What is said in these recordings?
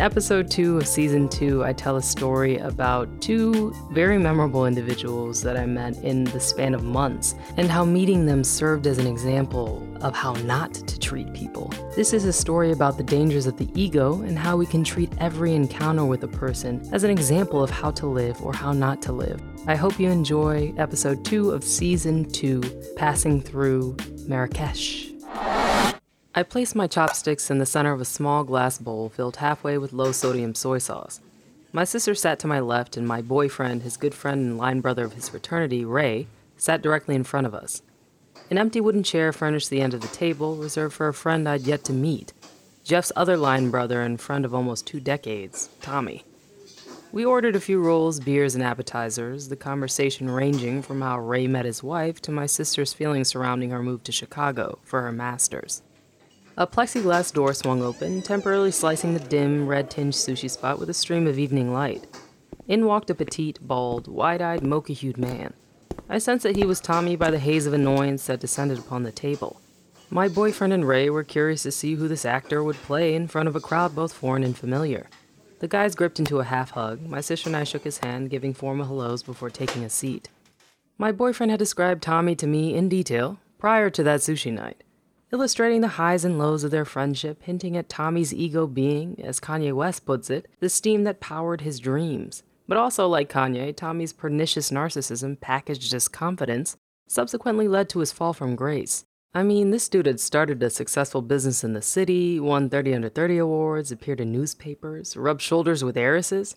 In episode 2 of season 2, I tell a story about two very memorable individuals that I met in the span of months, and how meeting them served as an example of how not to treat people. This is a story about the dangers of the ego and how we can treat every encounter with a person as an example of how to live or how not to live. I hope you enjoy episode 2 of season 2, Passing Through Marrakesh. I placed my chopsticks in the center of a small glass bowl filled halfway with low-sodium soy sauce. My sister sat to my left, and my boyfriend, his good friend and line brother of his fraternity, Ray, sat directly in front of us. An empty wooden chair furnished the end of the table, reserved for a friend I'd yet to meet, Jeff's other line brother and friend of almost 2 decades, Tommy. We ordered a few rolls, beers, and appetizers, the conversation ranging from how Ray met his wife to my sister's feelings surrounding her move to Chicago for her master's. A plexiglass door swung open, temporarily slicing the dim, red-tinged sushi spot with a stream of evening light. In walked a petite, bald, wide-eyed, mocha-hued man. I sensed that he was Tommy by the haze of annoyance that descended upon the table. My boyfriend and Ray were curious to see who this actor would play in front of a crowd both foreign and familiar. The guys gripped into a half-hug. My sister and I shook his hand, giving formal hellos before taking a seat. My boyfriend had described Tommy to me in detail prior to that sushi night, illustrating the highs and lows of their friendship, hinting at Tommy's ego being, as Kanye West puts it, the steam that powered his dreams. But also, like Kanye, Tommy's pernicious narcissism packaged as confidence subsequently led to his fall from grace. I mean, this dude had started a successful business in the city, won 30 Under 30 awards, appeared in newspapers, rubbed shoulders with heiresses.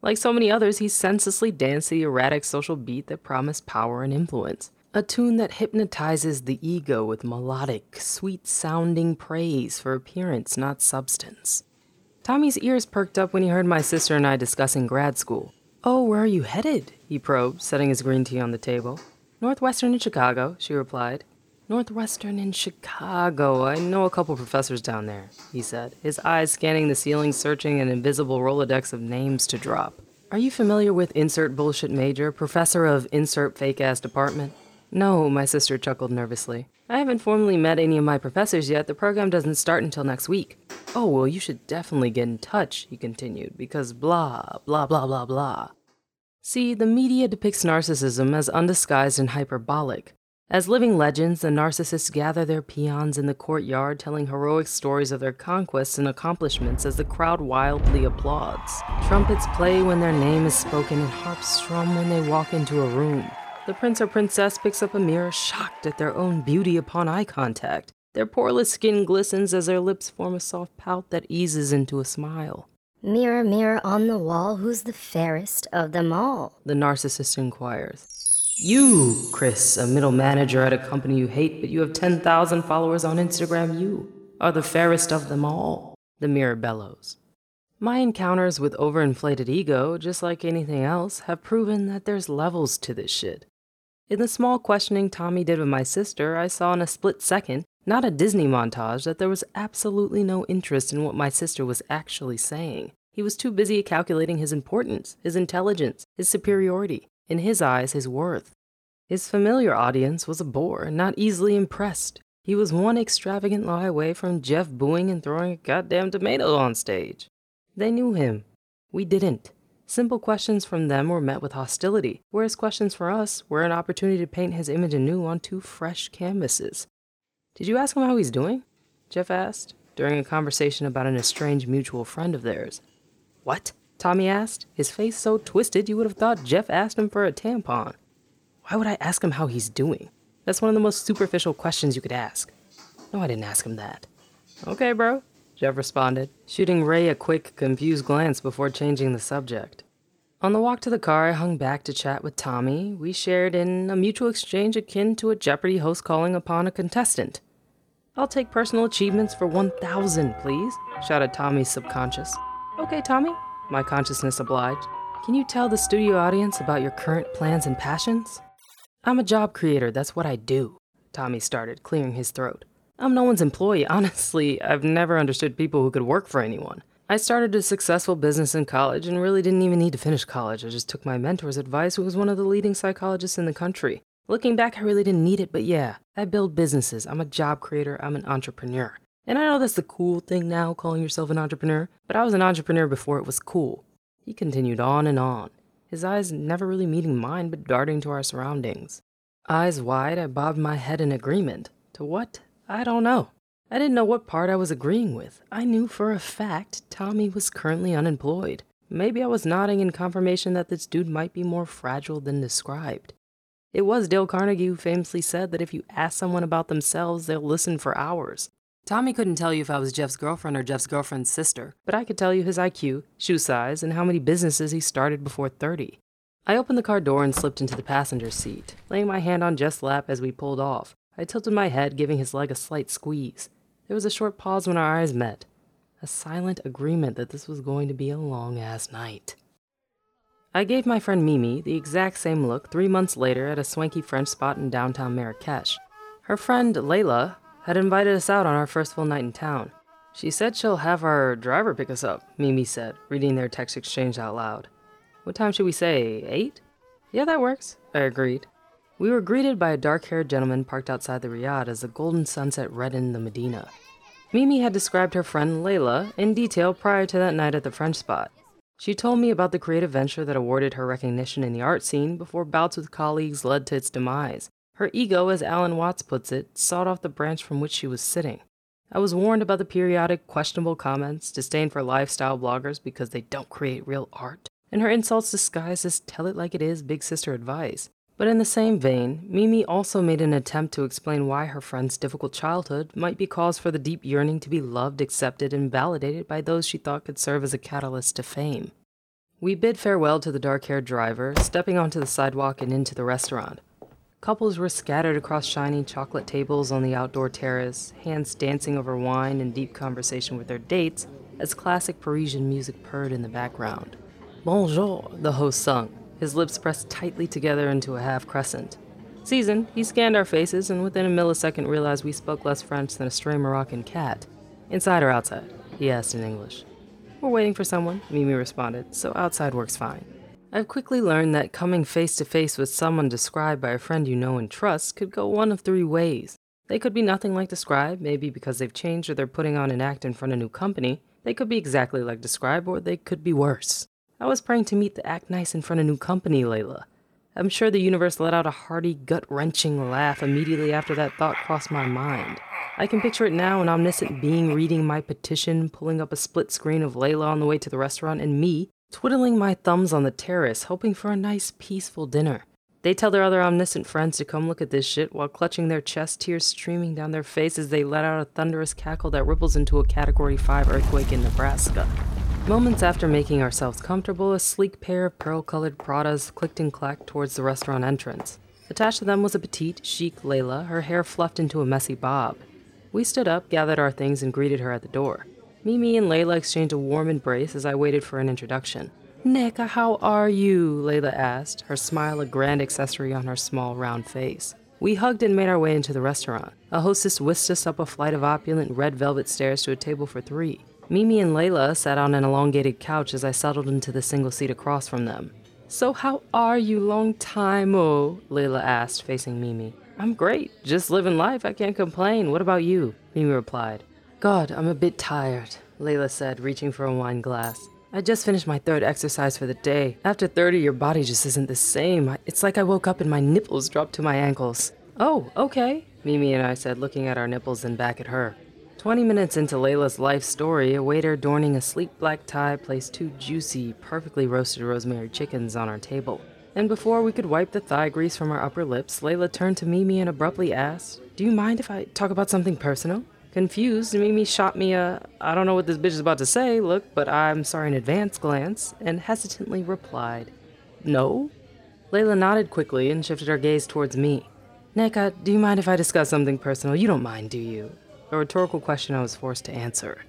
Like so many others, he senselessly danced the erratic social beat that promised power and influence. A tune that hypnotizes the ego with melodic, sweet-sounding praise for appearance, not substance. Tommy's ears perked up when he heard my sister and I discussing grad school. "Oh, where are you headed?" he probed, setting his green tea on the table. "Northwestern in Chicago," she replied. "Northwestern in Chicago, I know a couple professors down there," he said, his eyes scanning the ceiling, searching an invisible Rolodex of names to drop. "Are you familiar with insert bullshit major, professor of insert fake-ass department?" "No," my sister chuckled nervously. "I haven't formally met any of my professors yet. The program doesn't start until next week." "Oh, well, you should definitely get in touch," he continued, "because blah, blah, blah, blah, blah." See, the media depicts narcissism as undisguised and hyperbolic. As living legends, the narcissists gather their peons in the courtyard, telling heroic stories of their conquests and accomplishments as the crowd wildly applauds. Trumpets play when their name is spoken and harps strum when they walk into a room. The prince or princess picks up a mirror, shocked at their own beauty upon eye contact. Their poreless skin glistens as their lips form a soft pout that eases into a smile. "Mirror, mirror on the wall, who's the fairest of them all?" the narcissist inquires. "You, Chris, a middle manager at a company you hate, but you have 10,000 followers on Instagram. You are the fairest of them all," the mirror bellows. My encounters with overinflated ego, just like anything else, have proven that there's levels to this shit. In the small questioning Tommy did with my sister, I saw in a split second, not a Disney montage, that there was absolutely no interest in what my sister was actually saying. He was too busy calculating his importance, his intelligence, his superiority, in his eyes, his worth. His familiar audience was a bore, not easily impressed. He was one extravagant lie away from Jeff booing and throwing a goddamn tomato on stage. They knew him. We didn't. Simple questions from them were met with hostility, whereas questions for us were an opportunity to paint his image anew on 2 fresh canvases. "Did you ask him how he's doing?" Jeff asked, during a conversation about an estranged mutual friend of theirs. "What?" Tommy asked, his face so twisted you would have thought Jeff asked him for a tampon. "Why would I ask him how he's doing? That's one of the most superficial questions you could ask." "No, I didn't ask him that." "Okay, bro," Jeff responded, shooting Ray a quick, confused glance before changing the subject. On the walk to the car, I hung back to chat with Tommy. We shared in a mutual exchange akin to a Jeopardy host calling upon a contestant. "I'll take personal achievements for 1,000, please," shouted Tommy's subconscious. "Okay, Tommy," my consciousness obliged. "Can you tell the studio audience about your current plans and passions?" "I'm a job creator, that's what I do," Tommy started, clearing his throat. "I'm no one's employee. Honestly, I've never understood people who could work for anyone. I started a successful business in college and really didn't even need to finish college. I just took my mentor's advice, who was one of the leading psychologists in the country. Looking back, I really didn't need it, but yeah, I build businesses. I'm a job creator. I'm an entrepreneur. And I know that's the cool thing now, calling yourself an entrepreneur, but I was an entrepreneur before it was cool. He continued on and on, his eyes never really meeting mine but darting to our surroundings. Eyes wide, I bobbed my head in agreement. To what? I don't know. I didn't know what part I was agreeing with. I knew for a fact Tommy was currently unemployed. Maybe I was nodding in confirmation that this dude might be more fragile than described. It was Dale Carnegie who famously said that if you ask someone about themselves, they'll listen for hours. Tommy couldn't tell you if I was Jeff's girlfriend or Jeff's girlfriend's sister, but I could tell you his IQ, shoe size, and how many businesses he started before 30. I opened the car door and slipped into the passenger seat, laying my hand on Jeff's lap as we pulled off. I tilted my head, giving his leg a slight squeeze. There was a short pause when our eyes met, a silent agreement that this was going to be a long-ass night. I gave my friend Mimi the exact same look 3 months later at a swanky French spot in downtown Marrakesh. Her friend, Layla, had invited us out on our first full night in town. She said she'll have our driver pick us up, Mimi said, reading their text exchange out loud. What time should we say, 8? Yeah, that works, I agreed. We were greeted by a dark-haired gentleman parked outside the Riad as the golden sunset reddened the Medina. Mimi had described her friend, Layla, in detail prior to that night at the French spot. She told me about the creative venture that awarded her recognition in the art scene before bouts with colleagues led to its demise. Her ego, as Alan Watts puts it, sawed off the branch from which she was sitting. I was warned about the periodic questionable comments, disdain for lifestyle bloggers because they don't create real art, and her insults disguised as tell-it-like-it-is big sister advice. But in the same vein, Mimi also made an attempt to explain why her friend's difficult childhood might be cause for the deep yearning to be loved, accepted, and validated by those she thought could serve as a catalyst to fame. We bid farewell to the dark-haired driver, stepping onto the sidewalk and into the restaurant. Couples were scattered across shiny chocolate tables on the outdoor terrace, hands dancing over wine and deep conversation with their dates as classic Parisian music purred in the background. "Bonjour," the host sung, his lips pressed tightly together into a half-crescent. Seasoned, he scanned our faces and within a millisecond realized we spoke less French than a stray Moroccan cat. "Inside or outside?" he asked in English. "We're waiting for someone," Mimi responded, "so outside works fine." I've quickly learned that coming face-to-face with someone described by a friend you know and trust could go one of three ways. They could be nothing like described, maybe because they've changed or they're putting on an act in front of new company. They could be exactly like described, or they could be worse. I was praying to meet the act nice in front of new company, Layla. I'm sure the universe let out a hearty, gut-wrenching laugh immediately after that thought crossed my mind. I can picture it now, an omniscient being reading my petition, pulling up a split screen of Layla on the way to the restaurant, and me, twiddling my thumbs on the terrace, hoping for a nice, peaceful dinner. They tell their other omniscient friends to come look at this shit while clutching their chest, tears streaming down their faces as they let out a thunderous cackle that ripples into a Category 5 earthquake in Nebraska. Moments after making ourselves comfortable, a sleek pair of pearl-colored Pradas clicked and clacked towards the restaurant entrance. Attached to them was a petite, chic Layla, her hair fluffed into a messy bob. We stood up, gathered our things, and greeted her at the door. Mimi and Layla exchanged a warm embrace as I waited for an introduction. "Nick, how are you?" Layla asked, her smile a grand accessory on her small, round face. We hugged and made our way into the restaurant. A hostess whisked us up a flight of opulent red velvet stairs to a table for three. Mimi and Layla sat on an elongated couch as I settled into the single seat across from them. "So how are you, long time, oh?" Layla asked, facing Mimi. "I'm great, just living life, I can't complain. What about you?" Mimi replied. "God, I'm a bit tired," Layla said, reaching for a wine glass. "I just finished my third exercise for the day. After 30, your body just isn't the same. It's like I woke up and my nipples dropped to my ankles." "Oh, okay," Mimi and I said, looking at our nipples and back at her. 20 minutes into Layla's life story, a waiter donning a sleek black tie placed two juicy, perfectly roasted rosemary chickens on our table. And before we could wipe the thigh grease from our upper lips, Layla turned to Mimi and abruptly asked, "Do you mind if I talk about something personal?" Confused, Mimi shot me a, "I don't know what this bitch is about to say, look, but I'm sorry in advance" glance, and hesitantly replied, "No?" Layla nodded quickly and shifted her gaze towards me. "Neka, do you mind if I discuss something personal? You don't mind, do you?" A rhetorical question I was forced to answer.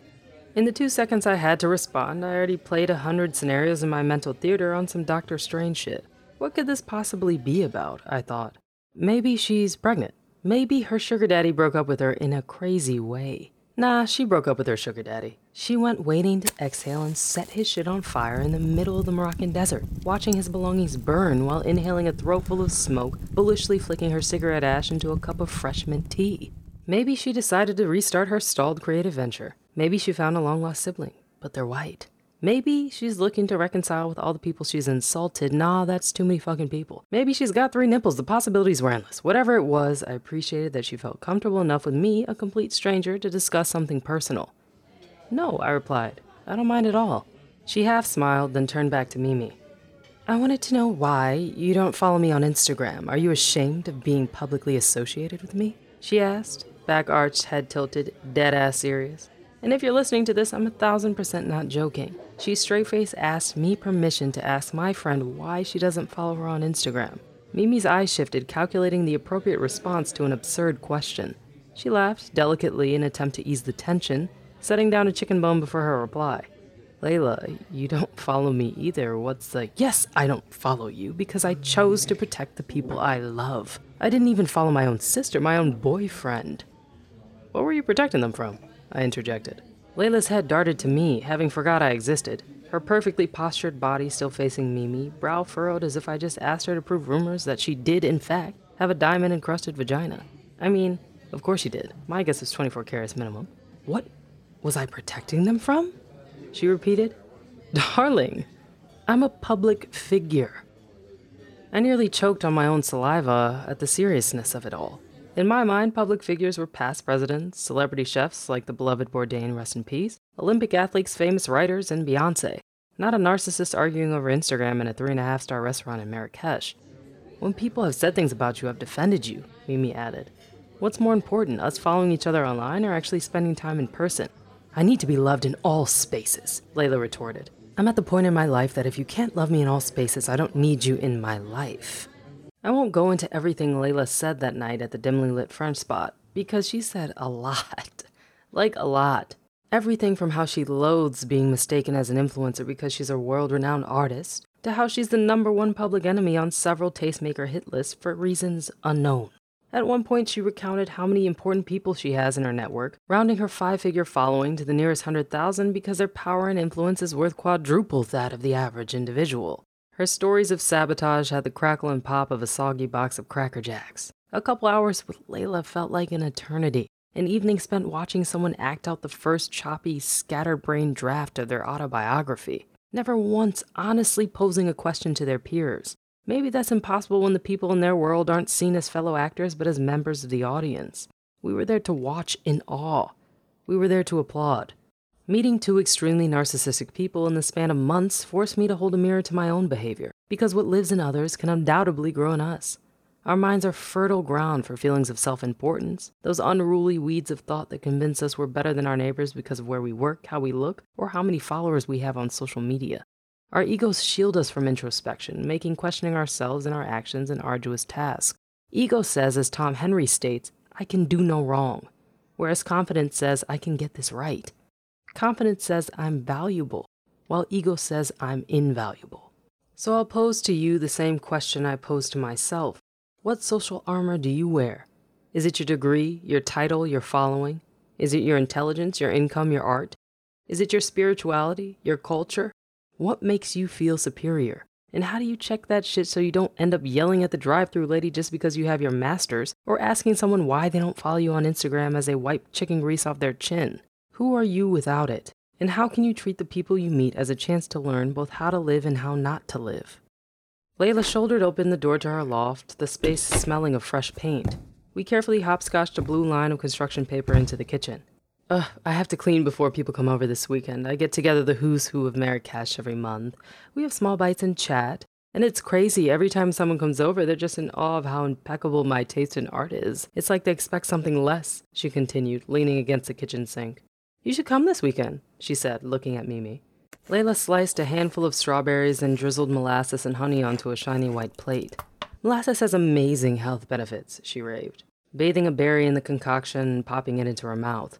In the 2 seconds I had to respond, I already played 100 scenarios in my mental theater on some Doctor Strange shit. What could this possibly be about, I thought. Maybe she's pregnant. Maybe her sugar daddy broke up with her in a crazy way. Nah, she broke up with her sugar daddy. She went waiting to exhale and set his shit on fire in the middle of the Moroccan desert, watching his belongings burn while inhaling a throatful of smoke, bullishly flicking her cigarette ash into a cup of fresh mint tea. Maybe she decided to restart her stalled creative venture. Maybe she found a long-lost sibling, but they're white. Maybe she's looking to reconcile with all the people she's insulted. Nah, that's too many fucking people. Maybe she's got three nipples. The possibilities were endless. Whatever it was, I appreciated that she felt comfortable enough with me, a complete stranger, to discuss something personal. No, I replied. I don't mind at all. She half smiled, then turned back to Mimi. I wanted to know why you don't follow me on Instagram. Are you ashamed of being publicly associated with me? She asked, back arched, head tilted, dead-ass serious. And if you're listening to this, I'm 1,000% not joking. She straight-faced asked me permission to ask my friend why she doesn't follow her on Instagram. Mimi's eyes shifted, calculating the appropriate response to an absurd question. She laughed delicately in an attempt to ease the tension, setting down a chicken bone before her reply. Layla, you don't follow me either. What's the... Yes, I don't follow you because I chose to protect the people I love. I didn't even follow my own sister, my own boyfriend. What were you protecting them from? I interjected. Layla's head darted to me, having forgot I existed. Her perfectly postured body still facing Mimi, brow furrowed as if I just asked her to prove rumors that she did, in fact, have a diamond-encrusted vagina. I mean, of course she did. My guess is 24 carats minimum. What was I protecting them from? She repeated. Darling, I'm a public figure. I nearly choked on my own saliva at the seriousness of it all. In my mind, public figures were past presidents, celebrity chefs like the beloved Bourdain, rest in peace, Olympic athletes, famous writers, and Beyoncé. Not a narcissist arguing over Instagram in a 3.5-star restaurant in Marrakesh. When people have said things about you, I've defended you, Mimi added. What's more important, us following each other online or actually spending time in person? I need to be loved in all spaces, Layla retorted. I'm at the point in my life that if you can't love me in all spaces, I don't need you in my life. I won't go into everything Layla said that night at the dimly lit French spot, because she said a lot. Like a lot. Everything from how she loathes being mistaken as an influencer because she's a world-renowned artist, to how she's the #1 public enemy on several tastemaker hit lists for reasons unknown. At one point, she recounted how many important people she has in her network, rounding her 5-figure following to the nearest 100,000 because their power and influence is worth quadruple that of the average individual. Her stories of sabotage had the crackle and pop of a soggy box of Cracker Jacks. A couple hours with Layla felt like an eternity, an evening spent watching someone act out the first choppy, scatterbrained draft of their autobiography, never once honestly posing a question to their peers. Maybe that's impossible when the people in their world aren't seen as fellow actors, but as members of the audience. We were there to watch in awe. We were there to applaud. Meeting two extremely narcissistic people in the span of months forced me to hold a mirror to my own behavior, because what lives in others can undoubtedly grow in us. Our minds are fertile ground for feelings of self-importance, those unruly weeds of thought that convince us we're better than our neighbors because of where we work, how we look, or how many followers we have on social media. Our egos shield us from introspection, making questioning ourselves and our actions an arduous task. Ego says, as Tom Henry states, I can do no wrong, whereas confidence says, I can get this right. Confidence says, I'm valuable, while ego says, I'm invaluable. So I'll pose to you the same question I posed to myself. What social armor do you wear? Is it your degree, your title, your following? Is it your intelligence, your income, your art? Is it your spirituality, your culture? What makes you feel superior? And how do you check that shit so you don't end up yelling at the drive-thru lady just because you have your master's, or asking someone why they don't follow you on Instagram as they wipe chicken grease off their chin? Who are you without it? And how can you treat the people you meet as a chance to learn both how to live and how not to live? Layla shouldered open the door to her loft, the space smelling of fresh paint. We carefully hopscotched a blue line of construction paper into the kitchen. I have to clean before people come over this weekend. I get together the who's who of Marrakesh every month. We have small bites and chat. And it's crazy. Every time someone comes over, they're just in awe of how impeccable my taste in art is. It's like they expect something less, she continued, leaning against the kitchen sink. You should come this weekend, she said, looking at Mimi. Layla sliced a handful of strawberries and drizzled molasses and honey onto a shiny white plate. Molasses has amazing health benefits, she raved, bathing a berry in the concoction and popping it into her mouth.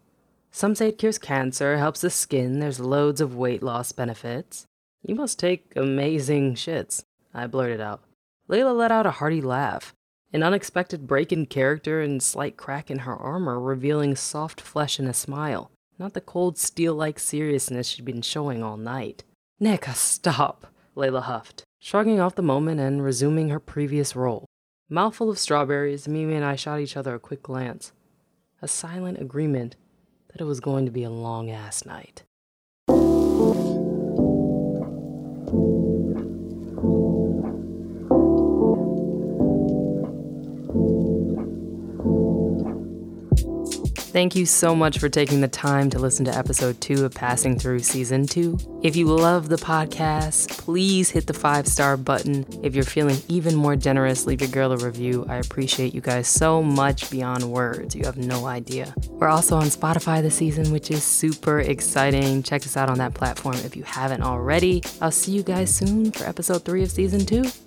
Some say it cures cancer, helps the skin, there's loads of weight loss benefits. You must take amazing shits, I blurted out. Layla let out a hearty laugh, an unexpected break in character and slight crack in her armor revealing soft flesh and a smile, not the cold steel-like seriousness she'd been showing all night. Neka, stop, Layla huffed, shrugging off the moment and resuming her previous role. Mouthful of strawberries, Mimi and I shot each other a quick glance. I a silent agreement that it was going to be a long-ass night. Thank you so much for taking the time to listen to episode 2 of Passing Through Season 2. If you love the podcast, please hit the 5-star button. If you're feeling even more generous, leave your girl a review. I appreciate you guys so much beyond words. You have no idea. We're also on Spotify this season, which is super exciting. Check us out on that platform if you haven't already. I'll see you guys soon for episode 3 of Season 2.